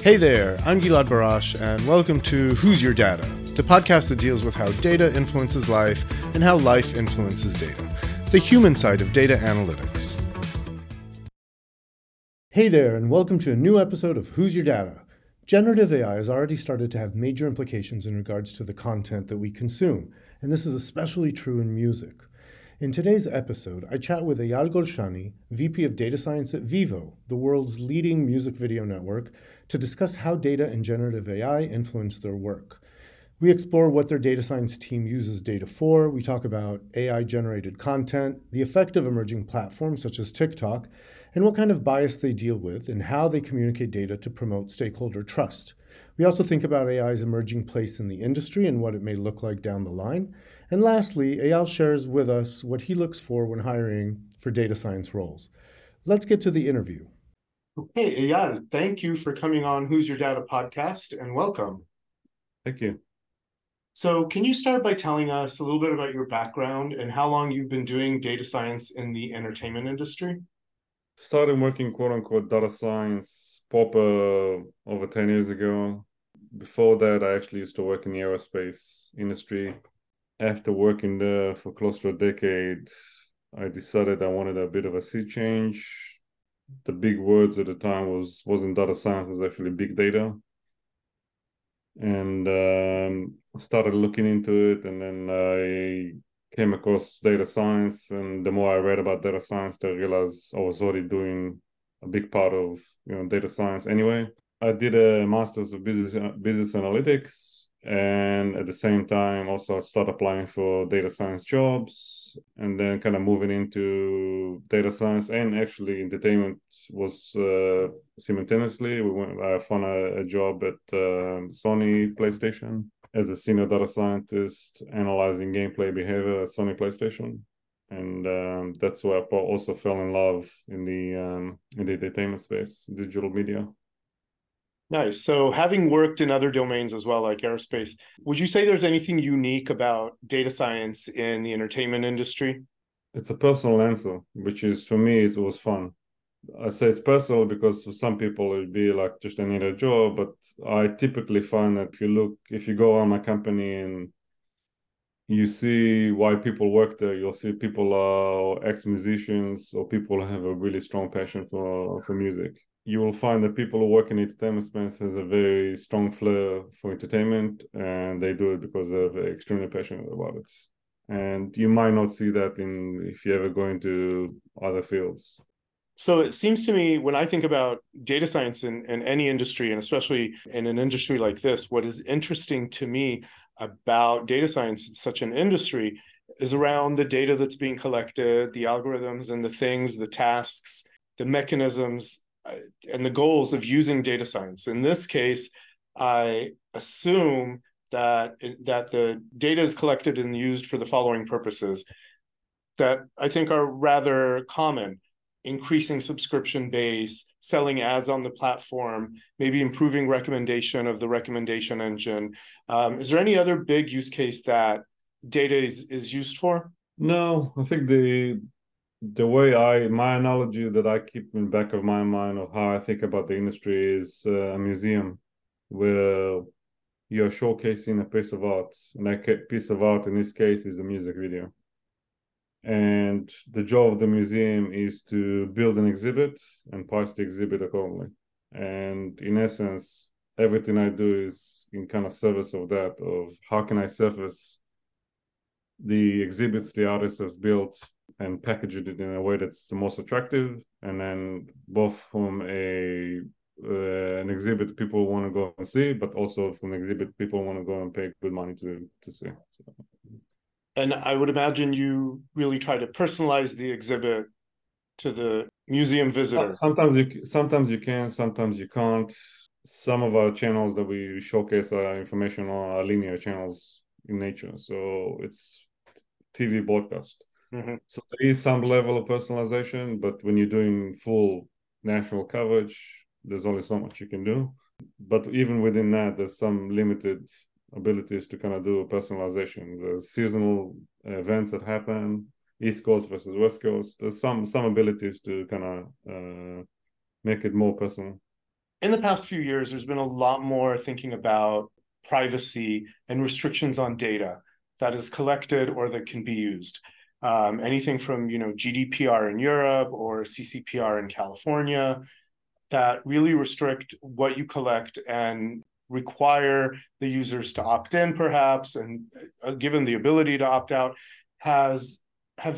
Hey there, I'm Gilad Barash, and welcome to Who's Your Data, the podcast that deals with how data influences life and how life influences data, the human side of data analytics. Hey there, and welcome to a new episode of Who's Your Data. Generative AI has already started to have major implications in regards to the content that we consume, and this is especially true in music. In today's episode, I chat with Eyal Golshani, VP of Data Science at Vivo, the world's leading music video network, to discuss how data and generative AI influence their work. We explore what their data science team uses data for, we talk about AI-generated content, the effect of emerging platforms such as TikTok, and what kind of bias they deal with and how they communicate data to promote stakeholder trust. We also think about AI's emerging place in the industry and what it may look like down the line. And lastly, Eyal shares with us what he looks for when hiring for data science roles. Let's get to the interview. Okay, Eyal, thank you for coming on Who's Your Data podcast and welcome. Thank you. So can you start by telling us a little bit about your background and how long you've been doing data science in the entertainment industry? Started working, quote-unquote, data science proper over 10 years ago. Before that, I actually used to work in the aerospace industry. After working there for close to a decade, I decided I wanted a bit of a sea change. The big words at the time wasn't data science, was actually big data. And started looking into it, and then I came across data science, and the more I read about data science, I realized I was already doing a big part of data science anyway. I did a master's of business analytics, and at the same time also started applying for data science jobs, and then kind of moving into data science and actually entertainment was simultaneously. I found a job at Sony PlayStation as a senior data scientist analyzing gameplay behavior at Sony PlayStation. And that's where I also fell in love in the entertainment space, digital media. Nice. So having worked in other domains as well, like aerospace, would you say there's anything unique about data science in the entertainment industry? It's a personal answer, which is, for me, it was fun. I say it's personal because for some people it'd be like just I need a job, but I typically find that if you go around my company and you see why people work there, you'll see people are ex-musicians or people have a really strong passion for music. You will find that people who work in the entertainment space has a very strong flair for entertainment, and they do it because they're extremely passionate about it. And you might not see that if you ever go into other fields. So it seems to me when I think about data science in any industry, and especially in an industry like this, what is interesting to me about data science in such an industry is around the data that's being collected, the algorithms and the things, the tasks, the mechanisms, and the goals of using data science. In this case, I assume that the data is collected and used for the following purposes that I think are rather common. Increasing subscription base, selling ads on the platform, maybe improving recommendation of the recommendation engine. Is there any other big use case that data is used for? No, I think the way my analogy that I keep in the back of my mind of how I think about the industry is a museum where you're showcasing a piece of art. And that piece of art in this case is a music video. And the job of the museum is to build an exhibit and price the exhibit accordingly. And in essence, everything I do is in kind of service of that, of how can I surface the exhibits the artist has built and package it in a way that's the most attractive. And then both from an exhibit people want to go and see, but also from an exhibit people want to go and pay good money to see. So. And I would imagine you really try to personalize the exhibit to the museum visitor. Sometimes you can, sometimes you can't. Some of our channels that we showcase our information on are linear channels in nature. So it's TV broadcast. Mm-hmm. So there is some level of personalization, but when you're doing full national coverage, there's only so much you can do. But even within that, there's some limited abilities to kind of do personalization. There's seasonal events that happen, East Coast versus West Coast. There's some abilities to kind of make it more personal. In the past few years, there's been a lot more thinking about privacy and restrictions on data that is collected or that can be used. Anything from, GDPR in Europe or CCPA in California that really restrict what you collect and require the users to opt in, perhaps, and given the ability to opt out. Have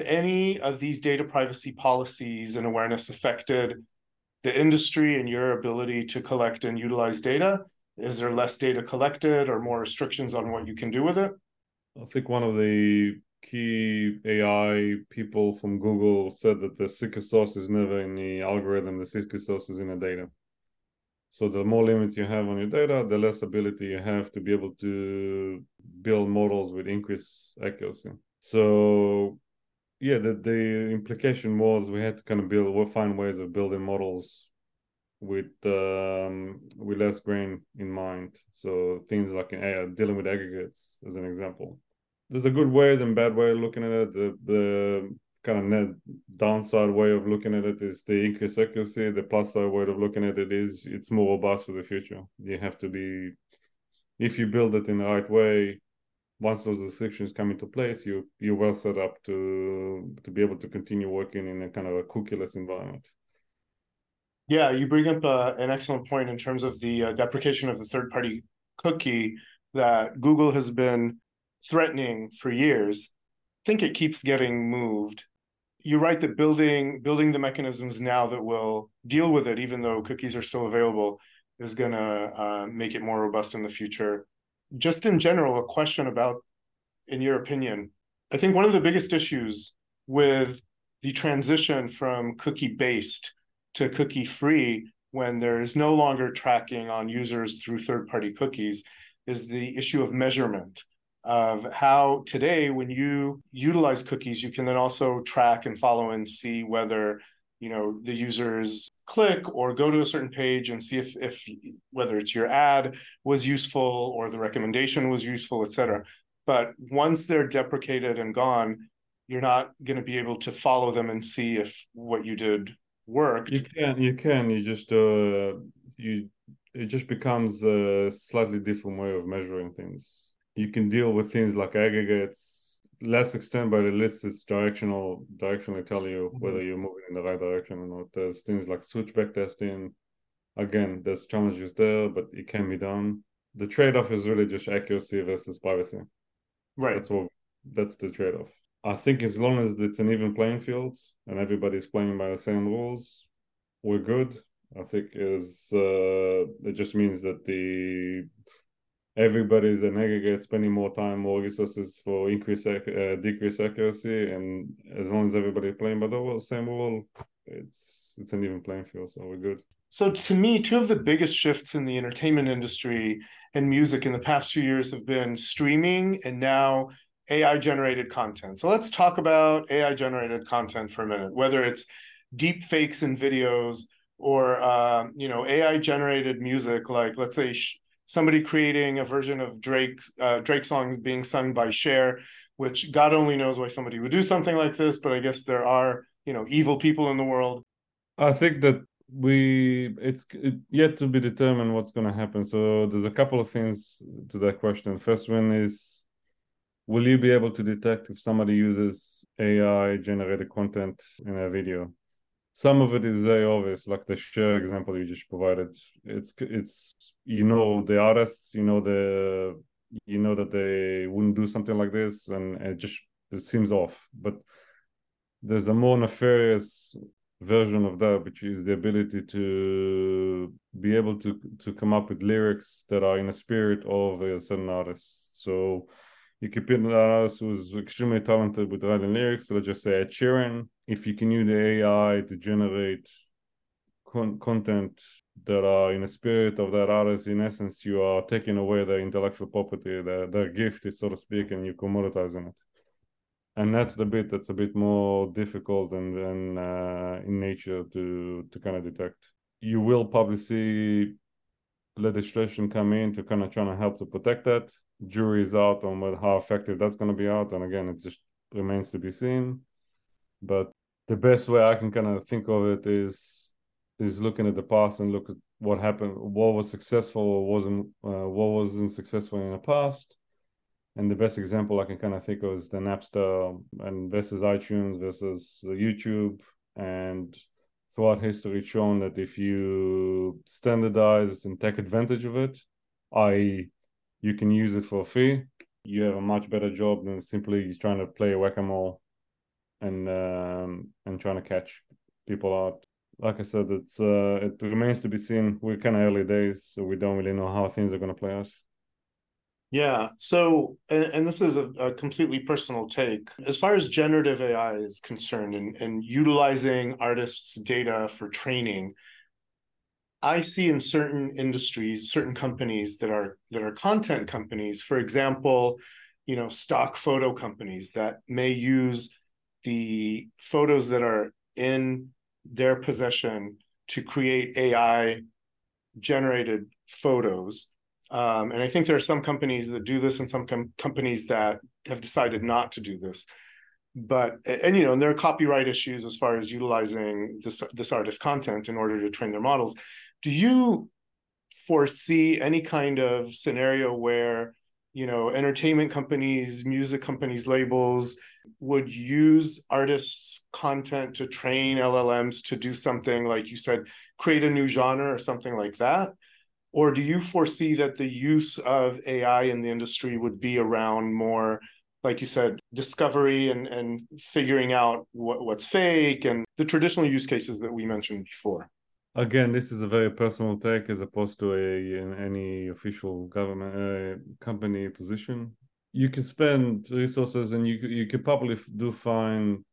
any of these data privacy policies and awareness affected the industry and your ability to collect and utilize data? Is there less data collected or more restrictions on what you can do with it? I think one of the key AI people from Google said that the secret sauce is never in the algorithm, the secret sauce is in the data. So the more limits you have on your data, the less ability you have to be able to build models with increased accuracy. So yeah, the implication was we had to kind of find ways of building models with less grain in mind. So things like dealing with aggregates as an example. There's a good ways and bad way of looking at it. The kind of net downside way of looking at it is the increased accuracy. The plus side way of looking at it is it's more robust for the future. You have to be, if you build it in the right way, once those restrictions come into place, you're well set up to be able to continue working in a kind of a cookieless environment. Yeah, you bring up an excellent point in terms of the deprecation of the third-party cookie that Google has been threatening for years. I think it keeps getting moved. You're right that building the mechanisms now that will deal with it, even though cookies are still available, is going to make it more robust in the future. Just in general, a question about, in your opinion, I think one of the biggest issues with the transition from cookie-based to cookie-free, when there is no longer tracking on users through third-party cookies, is the issue of measurement, of how today when you utilize cookies, you can then also track and follow and see whether the users click or go to a certain page and see if whether it's your ad was useful or the recommendation was useful, et cetera. But once they're deprecated and gone, you're not going to be able to follow them and see if what you did worked. It just becomes a slightly different way of measuring things. You can deal with things like aggregates less extent, but at least it's directionally tell you whether you're moving in the right direction or not. There's things like switchback testing. Again, there's challenges there, but it can be done. The trade-off is really just accuracy versus privacy, right? That's the trade-off. I think as long as it's an even playing field and everybody's playing by the same rules, we're good. I think it just means that everybody's an aggregate, spending more time, more resources for decreased accuracy, and as long as everybody's playing by the same rule, it's an even playing field, so we're good. So to me, two of the biggest shifts in the entertainment industry and music in the past few years have been streaming and now AI-generated content. So let's talk about AI-generated content for a minute, whether it's deep fakes in videos or AI-generated music, like let's say somebody creating a version of Drake songs being sung by Cher, which God only knows why somebody would do something like this, but I guess there are evil people in the world. I think that it's yet to be determined what's going to happen. So there's a couple of things to that question. First one is, will you be able to detect if somebody uses AI-generated content in a video? Some of it is very obvious, like the Cher example you just provided. It's the artists, that they wouldn't do something like this, and it seems off. But there's a more nefarious version of that, which is the ability to be able to come up with lyrics that are in the spirit of a certain artist. So you could pick an artist who's extremely talented with writing lyrics, so let's just say Ed Sheeran. If you can use the AI to generate content that are in the spirit of that artist, in essence, you are taking away their intellectual property, their gift, so to speak, and you're commoditizing it. And that's the bit that's a bit more difficult in nature to kind of detect. You will probably see legislation come in to kind of trying to help to protect that. Jury's out on how effective that's going to be out. And again, it just remains to be seen. But the best way I can kind of think of it is looking at the past and look at what happened, what was successful or wasn't successful in the past. And the best example I can kind of think of is the Napster and versus iTunes versus YouTube. And throughout history, it's shown that if you standardize and take advantage of it, i.e., you can use it for a fee, you have a much better job than simply trying to play whack-a-mole and trying to catch people out. Like I said, it remains to be seen. We're kind of early days, so we don't really know how things are going to play out. Yeah. So, and this is a completely personal take. As far as generative AI is concerned and utilizing artists' data for training, I see in certain industries, certain companies that are content companies, for example, stock photo companies that may use the photos that are in their possession to create AI-generated photos. And I think there are some companies that do this and some companies that have decided not to do this. But, and there are copyright issues as far as utilizing this artist content in order to train their models. Do you foresee any kind of scenario where, entertainment companies, music companies, labels would use artists' content to train LLMs to do something, like you said, create a new genre or something like that? Or do you foresee that the use of AI in the industry would be around more, like you said, discovery and figuring out what's fake and the traditional use cases that we mentioned before? Again, this is a very personal take as opposed to any official government company position. You can spend resources and you could probably do find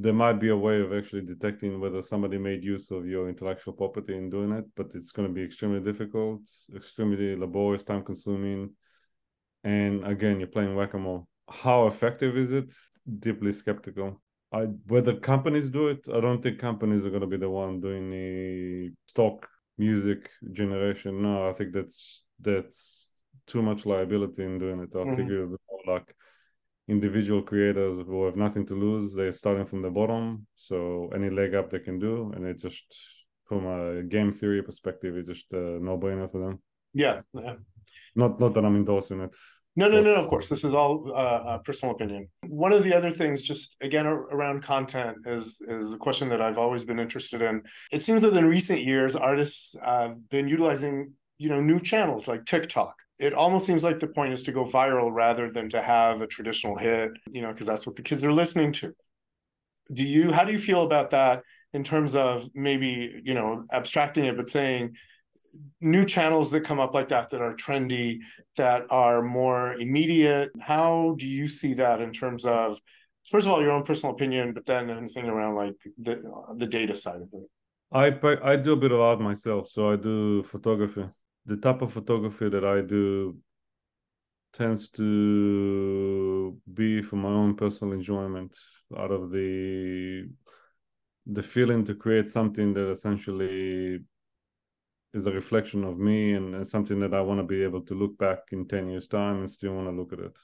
there might be a way of actually detecting whether somebody made use of your intellectual property in doing it, but it's going to be extremely difficult, extremely laborious, time-consuming, and again, you're playing whack-a-mole. How effective is it? Deeply skeptical. Whether companies do it, I don't think companies are going to be the one doing the stock music generation. No, I think that's too much liability in doing it. I figure it's more like individual creators who have nothing to lose. They're starting from the bottom, so any leg up they can do, and it just, from a game theory perspective, it's just a no-brainer for them. Yeah. Not that I'm endorsing it. No, of course. This is all personal opinion. One of the other things, just again, around content is a question that I've always been interested in. It seems that in recent years, artists have been utilizing, new channels like TikTok. It almost seems like the point is to go viral rather than to have a traditional hit, because that's what the kids are listening to. How do you feel about that in terms of maybe, abstracting it, but saying new channels that come up like that are trendy, that are more immediate? How do you see that in terms of, first of all, your own personal opinion, but then anything around like the data side of it? I do a bit of art myself. So I do photography. The type of photography that I do tends to be for my own personal enjoyment, out of the feeling to create something that essentially is a reflection of me and something that I want to be able to look back in 10 years' time and still want to look at it.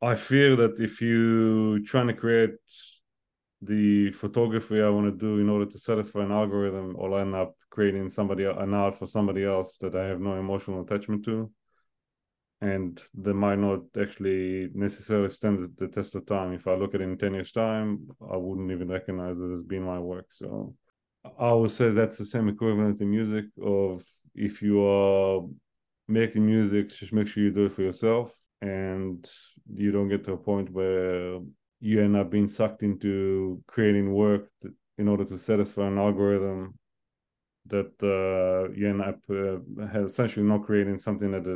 I fear that if you're trying to create the photography I want to do in order to satisfy an algorithm, I'll end up creating an art for somebody else that I have no emotional attachment to, and they might not actually necessarily stand the test of time. If I look at it in 10 years' time, I wouldn't even recognize it as being my work. So I would say that's the same equivalent in music of, if you are making music, just make sure you do it for yourself and you don't get to a point where you end up being sucked into creating work in order to satisfy an algorithm that you end up essentially not creating something that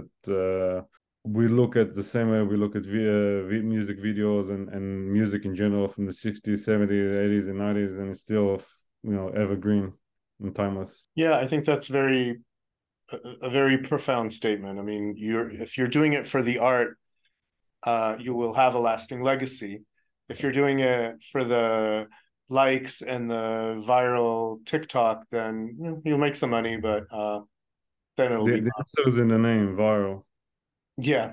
we look at the same way we look at music videos and music in general from the 60s, 70s, 80s, and 90s, and it's still evergreen and timeless. Yeah, I think that's a very profound statement. I mean, if you're doing it for the art, you will have a lasting legacy. If you're doing it for the likes and the viral TikTok, then you'll make some money, but then it'll be. The episode's in the name, viral. Yeah.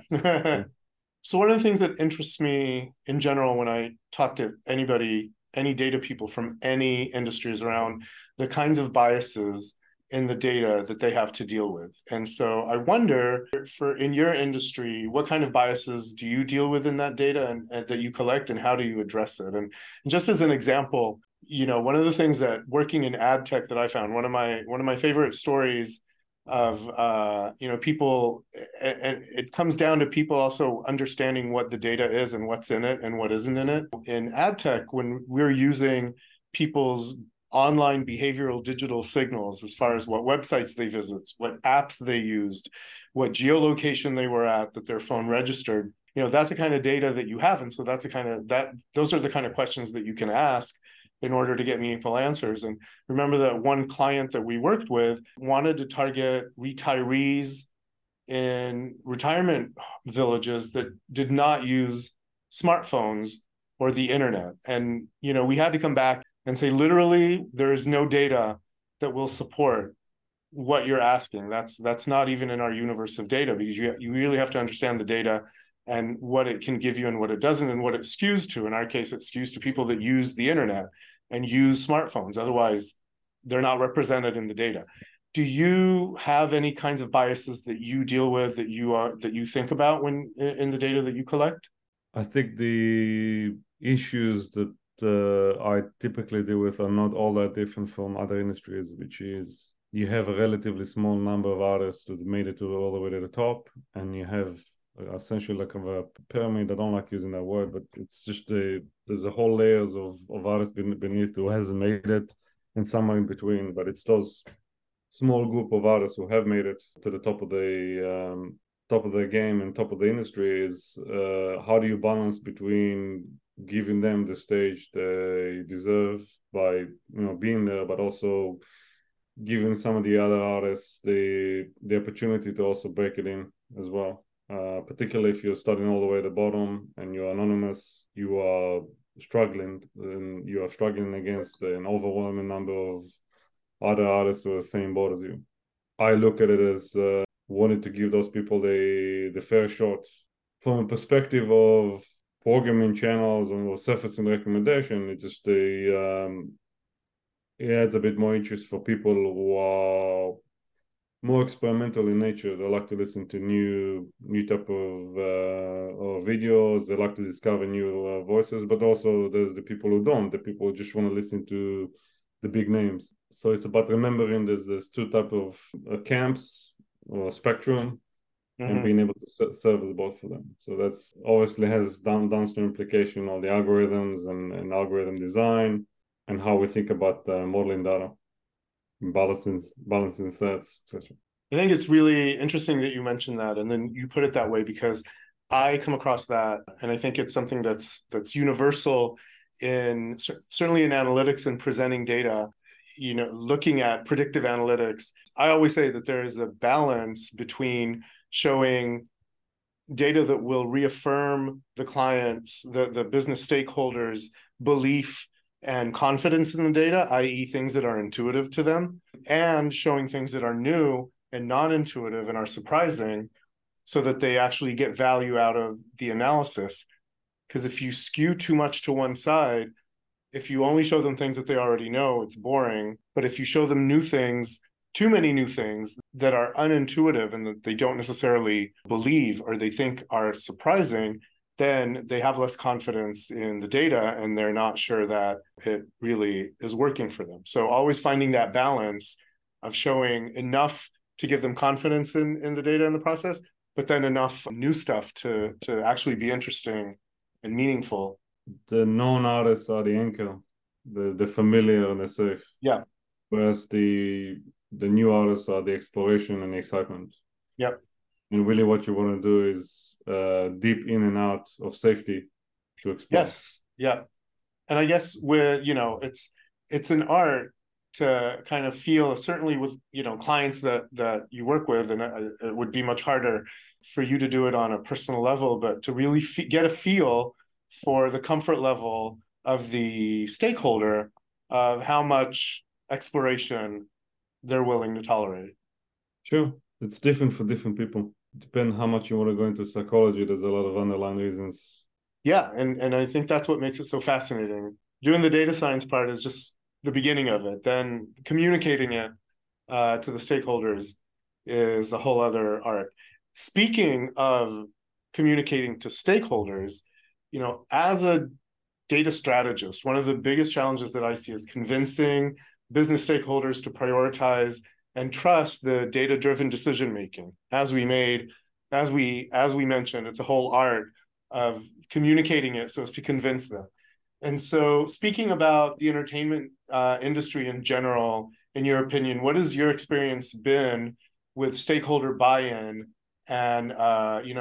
So one of the things that interests me in general when I talk to anybody, any data people from any industries, around the kinds of biases in the data that they have to deal with. And so I wonder, for in your industry, what kind of biases do you deal with in that data and that you collect, and how do you address it? And just as an example, you know, one of the things that working in ad tech that I found, one of my favorite stories of, you know, people, and it comes down to people also understanding what the data is and what's in it and what isn't in it. In ad tech, when we're using people's online behavioral digital signals, as far as what websites they visit, what apps they used, what geolocation they were at that their phone registered, you know, that's the kind of data that you have. And so that's the kind of, that those are the kind of questions that you can ask in order to get meaningful answers. And remember that one client that we worked with wanted to target retirees in retirement villages that did not use smartphones or the internet. And, you know, we had to come back and say, literally, there is no data that will support what you're asking. That's not even in our universe of data, because you really have to understand the data and what it can give you and what it doesn't, and what it skews to. In our case, it skews to people that use the internet and use smartphones. Otherwise, they're not represented in the data. Do you have any kinds of biases that you deal with, that you think about when in the data that you collect? I think the issues that I typically deal with are not all that different from other industries, which is you have a relatively small number of artists that made it all the way to the top, and you have essentially like a pyramid. I don't like using that word, but it's just there's a whole layers of artists beneath who hasn't made it, and somewhere in between. But it's those small group of artists who have made it to the top of the game and top of the industry is how do you balance between giving them the stage they deserve by, you know, being there, but also giving some of the other artists the opportunity to also break it in as well. Particularly if you're starting all the way at the bottom and you're anonymous, you are struggling, and you are struggling against an overwhelming number of other artists who are the same boat as you. I look at it as wanting to give those people the fair shot. From a perspective of programming channels or surfacing recommendation, it just it adds a bit more interest for people who are more experimental in nature. They like to listen to new type of videos. They like to discover new voices, but also there's the people who don't. The people who just want to listen to the big names. So it's about remembering there's two type of camps or spectrum. Mm-hmm. And being able to service both for them. So that's obviously has downstream implication on the algorithms and algorithm design and how we think about modeling data, balancing sets, etc. I think it's really interesting that you mentioned that, and then you put it that way, because I come across that, and I think it's something that's universal in certainly in analytics and presenting data. You know, looking at predictive analytics, I always say that there is a balance between showing data that will reaffirm the clients, the business stakeholders' belief and confidence in the data, i.e. things that are intuitive to them, and showing things that are new and non-intuitive and are surprising, so that they actually get value out of the analysis. Because if you skew too much to one side, if you only show them things that they already know, it's boring. But if you show them new things, too many new things that are unintuitive and that they don't necessarily believe or they think are surprising, then they have less confidence in the data and they're not sure that it really is working for them. So always finding that balance of showing enough to give them confidence in the data and the process, but then enough new stuff to actually be interesting and meaningful. The known artists are the anchor, the familiar and the safe. Yeah. Whereas the new artists are the exploration and the excitement. Yep. And really what you want to do is deep in and out of safety to explore. Yes. Yeah. And I guess with, you know, it's an art to kind of feel, certainly with, you know, clients that you work with, and it would be much harder for you to do it on a personal level, but to really get a feel for the comfort level of the stakeholder of how much exploration they're willing to tolerate. True. It's different for different people. Depending how much you want to go into psychology, there's a lot of underlying reasons. Yeah, and I think that's what makes it so fascinating. Doing the data science part is just the beginning of it. Then communicating it to the stakeholders is a whole other art. Speaking of communicating to stakeholders, you know, as a data strategist, one of the biggest challenges that I see is convincing business stakeholders to prioritize and trust the data-driven decision-making. As we mentioned, it's a whole art of communicating it so as to convince them. And so speaking about the entertainment industry in general, in your opinion, what has your experience been with stakeholder buy-in, and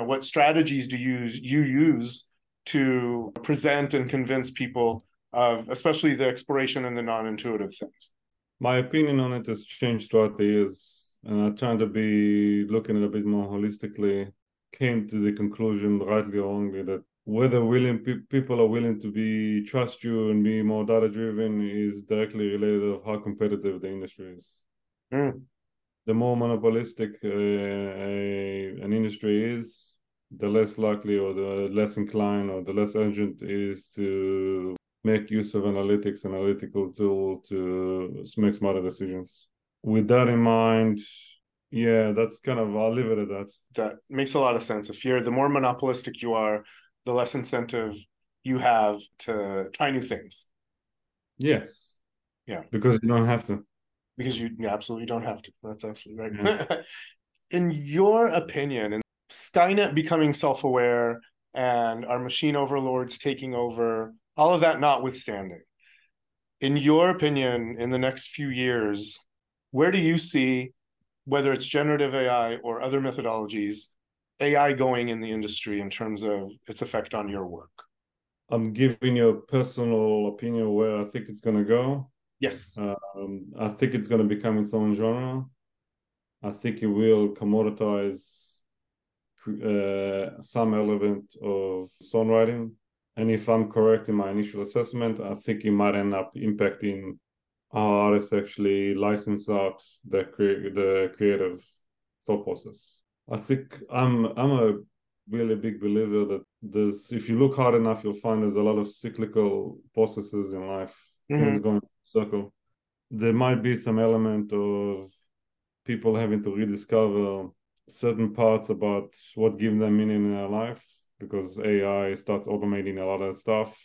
what strategies do you use to present and convince people of especially the exploration and the non-intuitive things? My opinion on it has changed throughout the years, and I try to be looking at it a bit more holistically. Came to the conclusion, rightly or wrongly, that whether people are willing to trust you and be more data-driven is directly related to how competitive the industry is. Mm. The more monopolistic an industry is, the less likely or the less inclined or the less urgent it is to make use of analytics, analytical tool to make smarter decisions. With that in mind, yeah, that's kind of, I'll leave it at that. That makes a lot of sense. If the more monopolistic you are, the less incentive you have to try new things. Yes. Yeah. Because you don't have to. Because you absolutely don't have to. That's absolutely right. Yeah. In your opinion, in Skynet becoming self-aware and our machine overlords taking over, all of that notwithstanding, in your opinion, in the next few years, where do you see, whether it's generative AI or other methodologies, AI going in the industry in terms of its effect on your work? I'm giving you a personal opinion where I think it's going to go. Yes. I think it's going to become its own genre. I think it will commoditize some element of songwriting. And if I'm correct in my initial assessment, I think it might end up impacting how artists actually license out the creative thought process. I think I'm a really big believer that if you look hard enough, you'll find there's a lot of cyclical processes in life, things going in a circle. There might be some element of people having to rediscover certain parts about what gives them meaning in their life, because AI starts automating a lot of stuff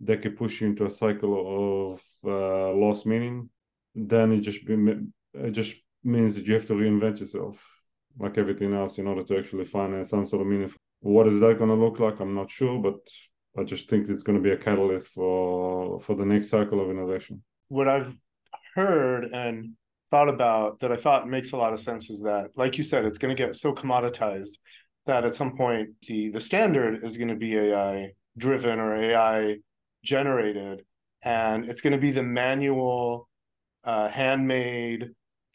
that could push you into a cycle of lost meaning. Then it just means that you have to reinvent yourself, like everything else, in order to actually find some sort of meaning. What is that going to look like? I'm not sure, but I just think it's going to be a catalyst for the next cycle of innovation. What I've heard and thought about that I thought makes a lot of sense is that, like you said, it's going to get so commoditized that at some point the standard is going to be AI-driven or AI-generated, and it's going to be the manual, handmade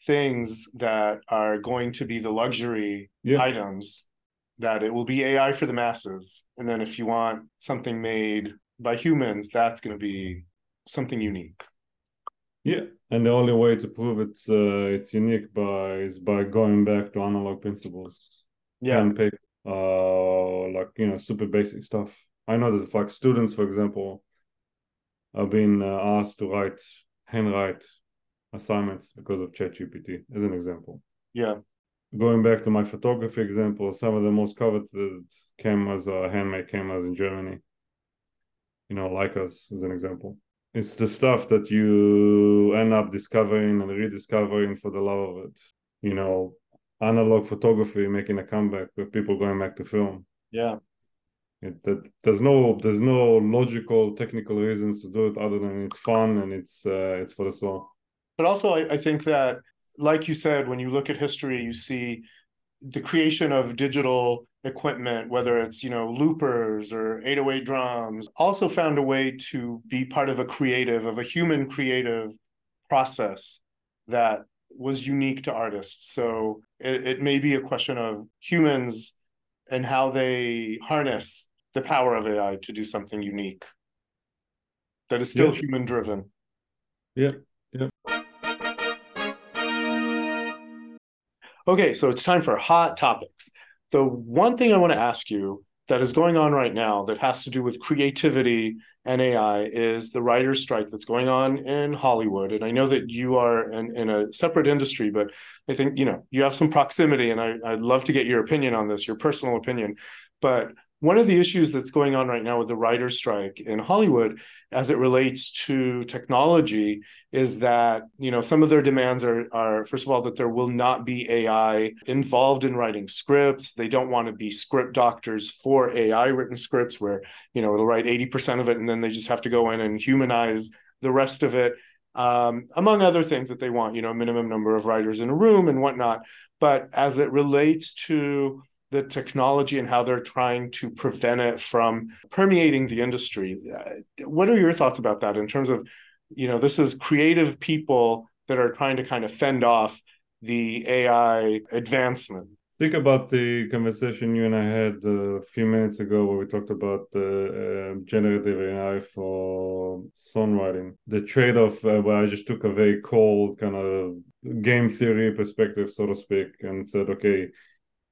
things that are going to be the luxury items, that it will be AI for the masses. And then if you want something made by humans, that's going to be something unique. Yeah, and the only way to prove it's unique is by going back to analog principles. Yeah, and paper, super basic stuff. I know that students, for example, have been asked to handwrite assignments because of ChatGPT, as an example. Yeah. Going back to my photography example, some of the most coveted cameras are handmade cameras in Germany. Leicas, as an example. It's the stuff that you end up discovering and rediscovering for the love of it. Analog photography making a comeback with people going back to film. Yeah. There's no logical, technical reasons to do it other than it's fun and it's for the soul. But also I think that, like you said, when you look at history, you see the creation of digital equipment, whether it's, loopers or 808 drums, also found a way to be part of a human creative process that was unique to artists. So it may be a question of humans and how they harness the power of AI to do something unique that is still human driven. Yeah. Okay, so it's time for hot topics. The one thing I want to ask you that is going on right now that has to do with creativity and AI is the writer's strike that's going on in Hollywood. And I know that you are in a separate industry, but I think, you know, you have some proximity, and I'd love to get your opinion on this, your personal opinion. But one of the issues that's going on right now with the writer's strike in Hollywood as it relates to technology is that, you know, some of their demands are, first of all, that there will not be AI involved in writing scripts. They don't want to be script doctors for AI written scripts where, you know, it'll write 80% of it and then they just have to go in and humanize the rest of it, among other things that they want, you know, minimum number of writers in a room and whatnot. But as it relates to the technology and how they're trying to prevent it from permeating the industry. What are your thoughts about that in terms of, you know, this is creative people that are trying to kind of fend off the AI advancement? Think about the conversation you and I had a few minutes ago where we talked about generative AI for songwriting. The trade-off where I just took a very cold kind of game theory perspective, so to speak, and said, okay,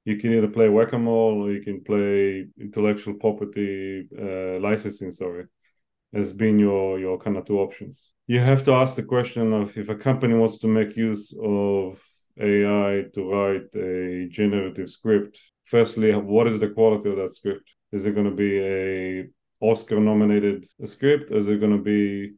you can either play whack-a-mole or you can play intellectual property licensing, as being your kind of two options. You have to ask the question of if a company wants to make use of AI to write a generative script, firstly, what is the quality of that script? Is it going to be an Oscar-nominated script? Is it going to be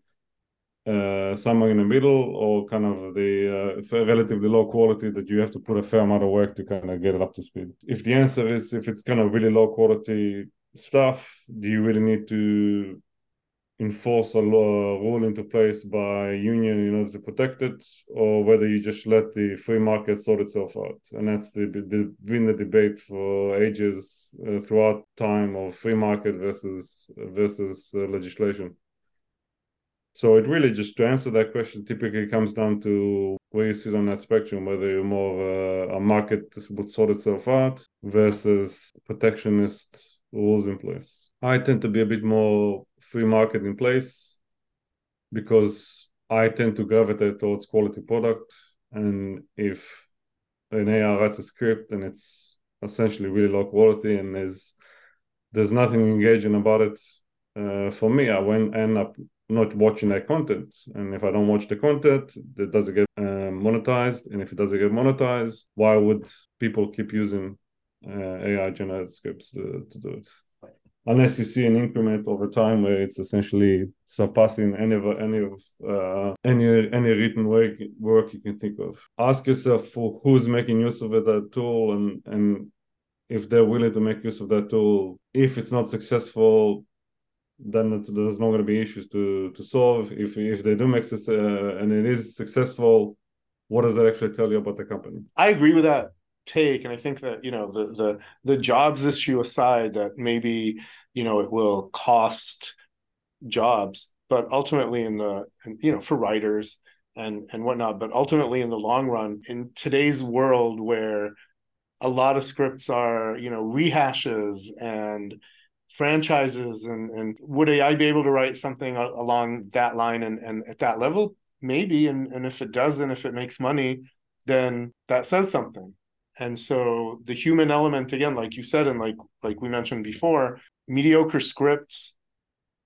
somewhere in the middle, or kind of the relatively low quality that you have to put a fair amount of work to kind of get it up to speed? If the answer is if it's kind of really low quality stuff, do you really need to enforce a rule into place by union in order to protect it, or whether you just let the free market sort itself out? And that's been the debate for ages throughout time of free market versus legislation. So it really, just to answer that question, typically comes down to where you sit on that spectrum, whether you're more of a market that would sort itself out versus protectionist rules in place. I tend to be a bit more free market in place because I tend to gravitate towards quality product. And if an AI writes a script and it's essentially really low quality and there's nothing engaging about it, for me, I end up not watching that content. And if I don't watch the content, it doesn't get monetized. And if it doesn't get monetized, why would people keep using AI-generated scripts to do it? Unless you see an increment over time where it's essentially surpassing any written work you can think of. Ask yourself for who's making use of that tool, and if they're willing to make use of that tool. If it's not successful, then there's not going to be issues to solve. If they do make this and it is successful, what does that actually tell you about the company? I agree with that take, and I think that, you know, the jobs issue aside, that maybe, you know, it will cost jobs, but ultimately for writers and whatnot, but ultimately in the long run, in today's world where a lot of scripts are, you know, rehashes and franchises, and would AI be able to write something along that line and at that level? Maybe. And if it doesn't, if it makes money, then that says something. And so the human element, again, like you said, and like we mentioned before, mediocre scripts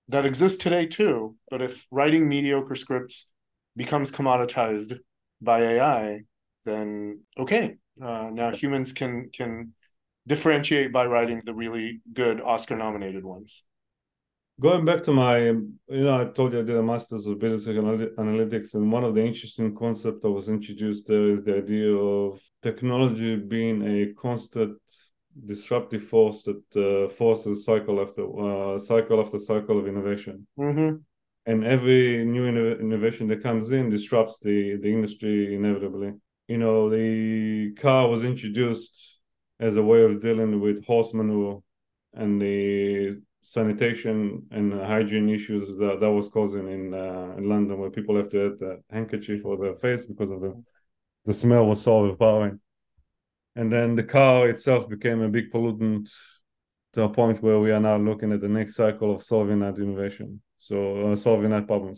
that exist today too. But if writing mediocre scripts becomes commoditized by AI, then okay, now humans can differentiate by writing the really good Oscar-nominated ones. Going back to my, I told you I did a master's of business analytics, and one of the interesting concepts that was introduced there is the idea of technology being a constant disruptive force that forces cycle after cycle of innovation. Mm-hmm. And every new innovation that comes in disrupts the industry inevitably. You know, the car was introduced as a way of dealing with horse manure and the sanitation and hygiene issues that was causing in London, where people have to add a handkerchief or their face because of the smell was so overpowering. And then the car itself became a big pollutant to a point where we are now looking at the next cycle of solving that problem.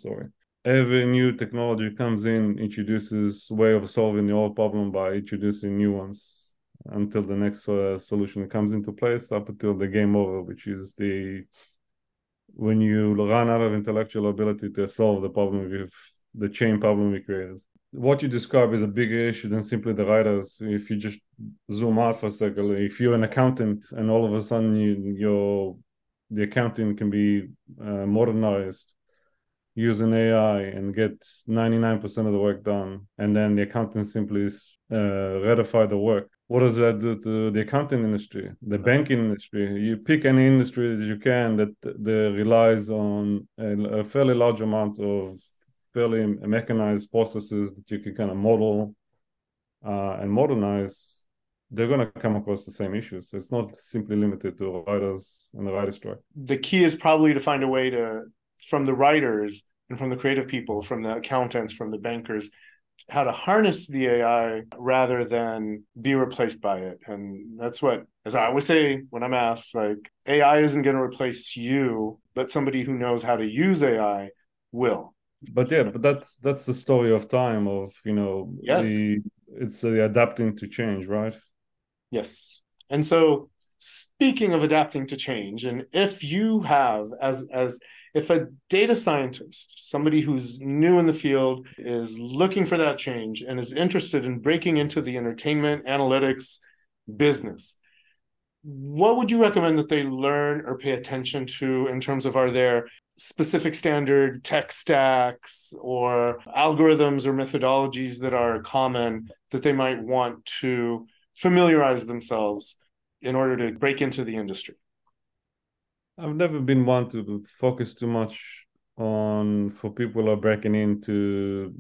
every new technology comes in, introduces way of solving the old problem by introducing new ones until the next solution comes into place, up until the game over, which is when you run out of intellectual ability to solve the problem with the chain problem we created. What you describe is a bigger issue than simply the writers. If you just zoom out for a second, if you're an accountant and all of a sudden the accounting can be modernized using AI and get 99% of the work done, and then the accountant simply ratify the work. What does that do to the accounting industry, the banking industry? You pick any industry that you can that relies on a fairly large amount of fairly mechanized processes that you can kind of model and modernize. They're going to come across the same issues. So it's not simply limited to writers and the writer's strike. The key is probably to find a way to, from the writers and from the creative people, from the accountants, from the bankers, how to harness the AI rather than be replaced by it. And that's what, as I always say when I'm asked, like, AI isn't going to replace you, but somebody who knows how to use AI will. But yeah, but that's the story of time of, yes. It's adapting to change, right? Yes. And so speaking of adapting to change, and if you have, if a data scientist, somebody who's new in the field, is looking for that change and is interested in breaking into the entertainment analytics business, what would you recommend that they learn or pay attention to in terms of, are there specific standard tech stacks or algorithms or methodologies that are common that they might want to familiarize themselves in order to break into the industry? I've never been one to focus too much on, for people who are breaking into,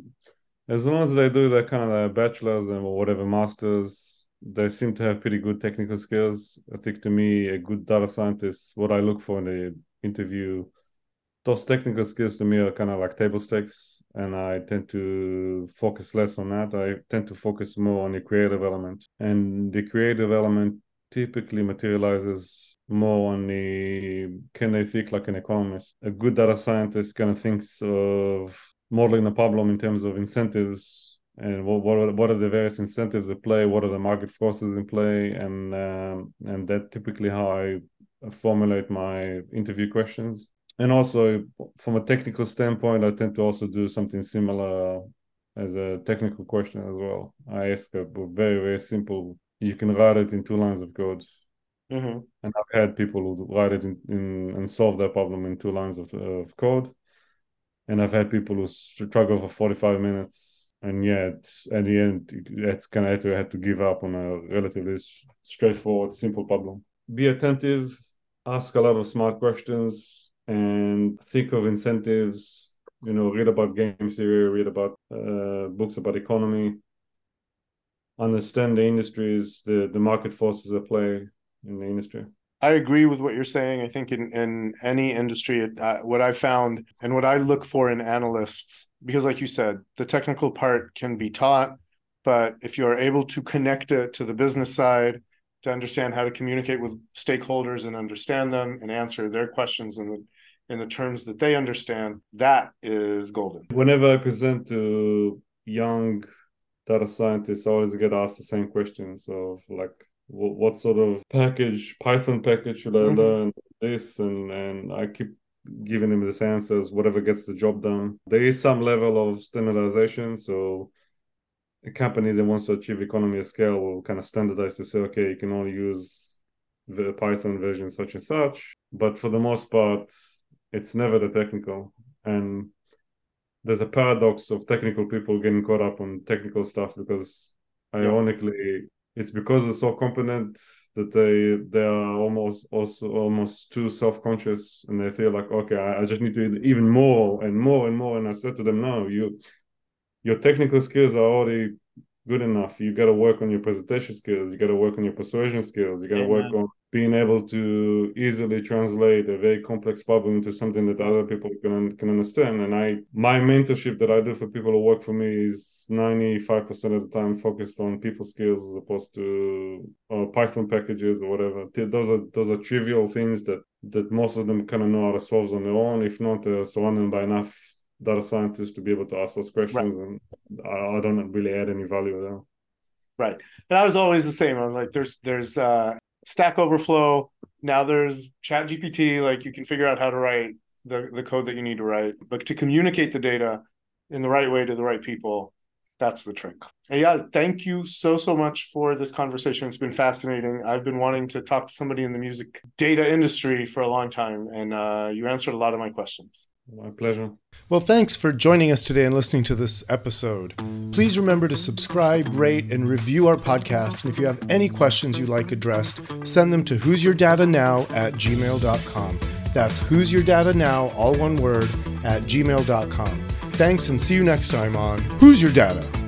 as long as they do that kind of bachelor's and whatever masters, they seem to have pretty good technical skills. I think, to me, a good data scientist, what I look for in the interview, those technical skills to me are kind of like table stakes, and I tend to focus less on that. I tend to focus more on the creative element, and the creative element typically materializes more on the, can they think like an economist? A good data scientist kind of thinks of modeling a problem in terms of incentives and what are the various incentives at play, what are the market forces in play, and that typically how I formulate my interview questions. And also, from a technical standpoint, I tend to also do something similar as a technical question as well. I ask a very, very simple, you can write it in 2 lines of code. Mm-hmm. And I've had people who write it in and solve their problem in 2 lines of code. And I've had people who struggle for 45 minutes. And yet, at the end, it's kind of, I had to give up on a relatively straightforward, simple problem. Be attentive, ask a lot of smart questions, and think of incentives, read about game theory, read about books about economy, understand the industries, the market forces at play in the industry. I agree with what you're saying. I think in any industry, what I found and what I look for in analysts, because like you said, the technical part can be taught, but if you're able to connect it to the business side, to understand how to communicate with stakeholders and understand them and answer their questions in the terms that they understand, that is golden. Whenever I present to young data scientists, I always get asked the same questions of like, what sort of Python package should I learn? This, and I keep giving them this answers, whatever gets the job done. There is some level of standardization, so a company that wants to achieve economy of scale will kind of standardize to say, okay, you can only use the Python version such and such. But for the most part, it's never the technical. And there's a paradox of technical people getting caught up on technical stuff because, ironically, it's because they're so competent that they are almost too self-conscious, and they feel like, okay, I just need to do even more and more and more. And I said to them, no, your technical skills are already good enough. You got to work on your presentation skills. You got to work on your persuasion skills. You got to work on being able to easily translate a very complex problem into something that other people can understand. And my mentorship that I do for people who work for me is 95% of the time focused on people skills as opposed to Python packages or whatever. Those are trivial things that most of them kind of know how to solve on their own. If not, they're surrounded by enough data scientists to be able to ask those questions, right. And I don't really add any value there. Right. And I was always the same. I was like, there's Stack Overflow. Now there's ChatGPT. Like, you can figure out how to write the code that you need to write, but to communicate the data in the right way to the right people, that's the trick. Eyal, thank you so much for this conversation. It's been fascinating. I've been wanting to talk to somebody in the music data industry for a long time, and you answered a lot of my questions. My pleasure. Well, thanks for joining us today and listening to this episode. Please remember to subscribe, rate, and review our podcast. And if you have any questions you'd like addressed, send them to whosyourdatanow@gmail.com. That's whosyourdatanow, all one word, @gmail.com. Thanks, and see you next time on Who's Your Data?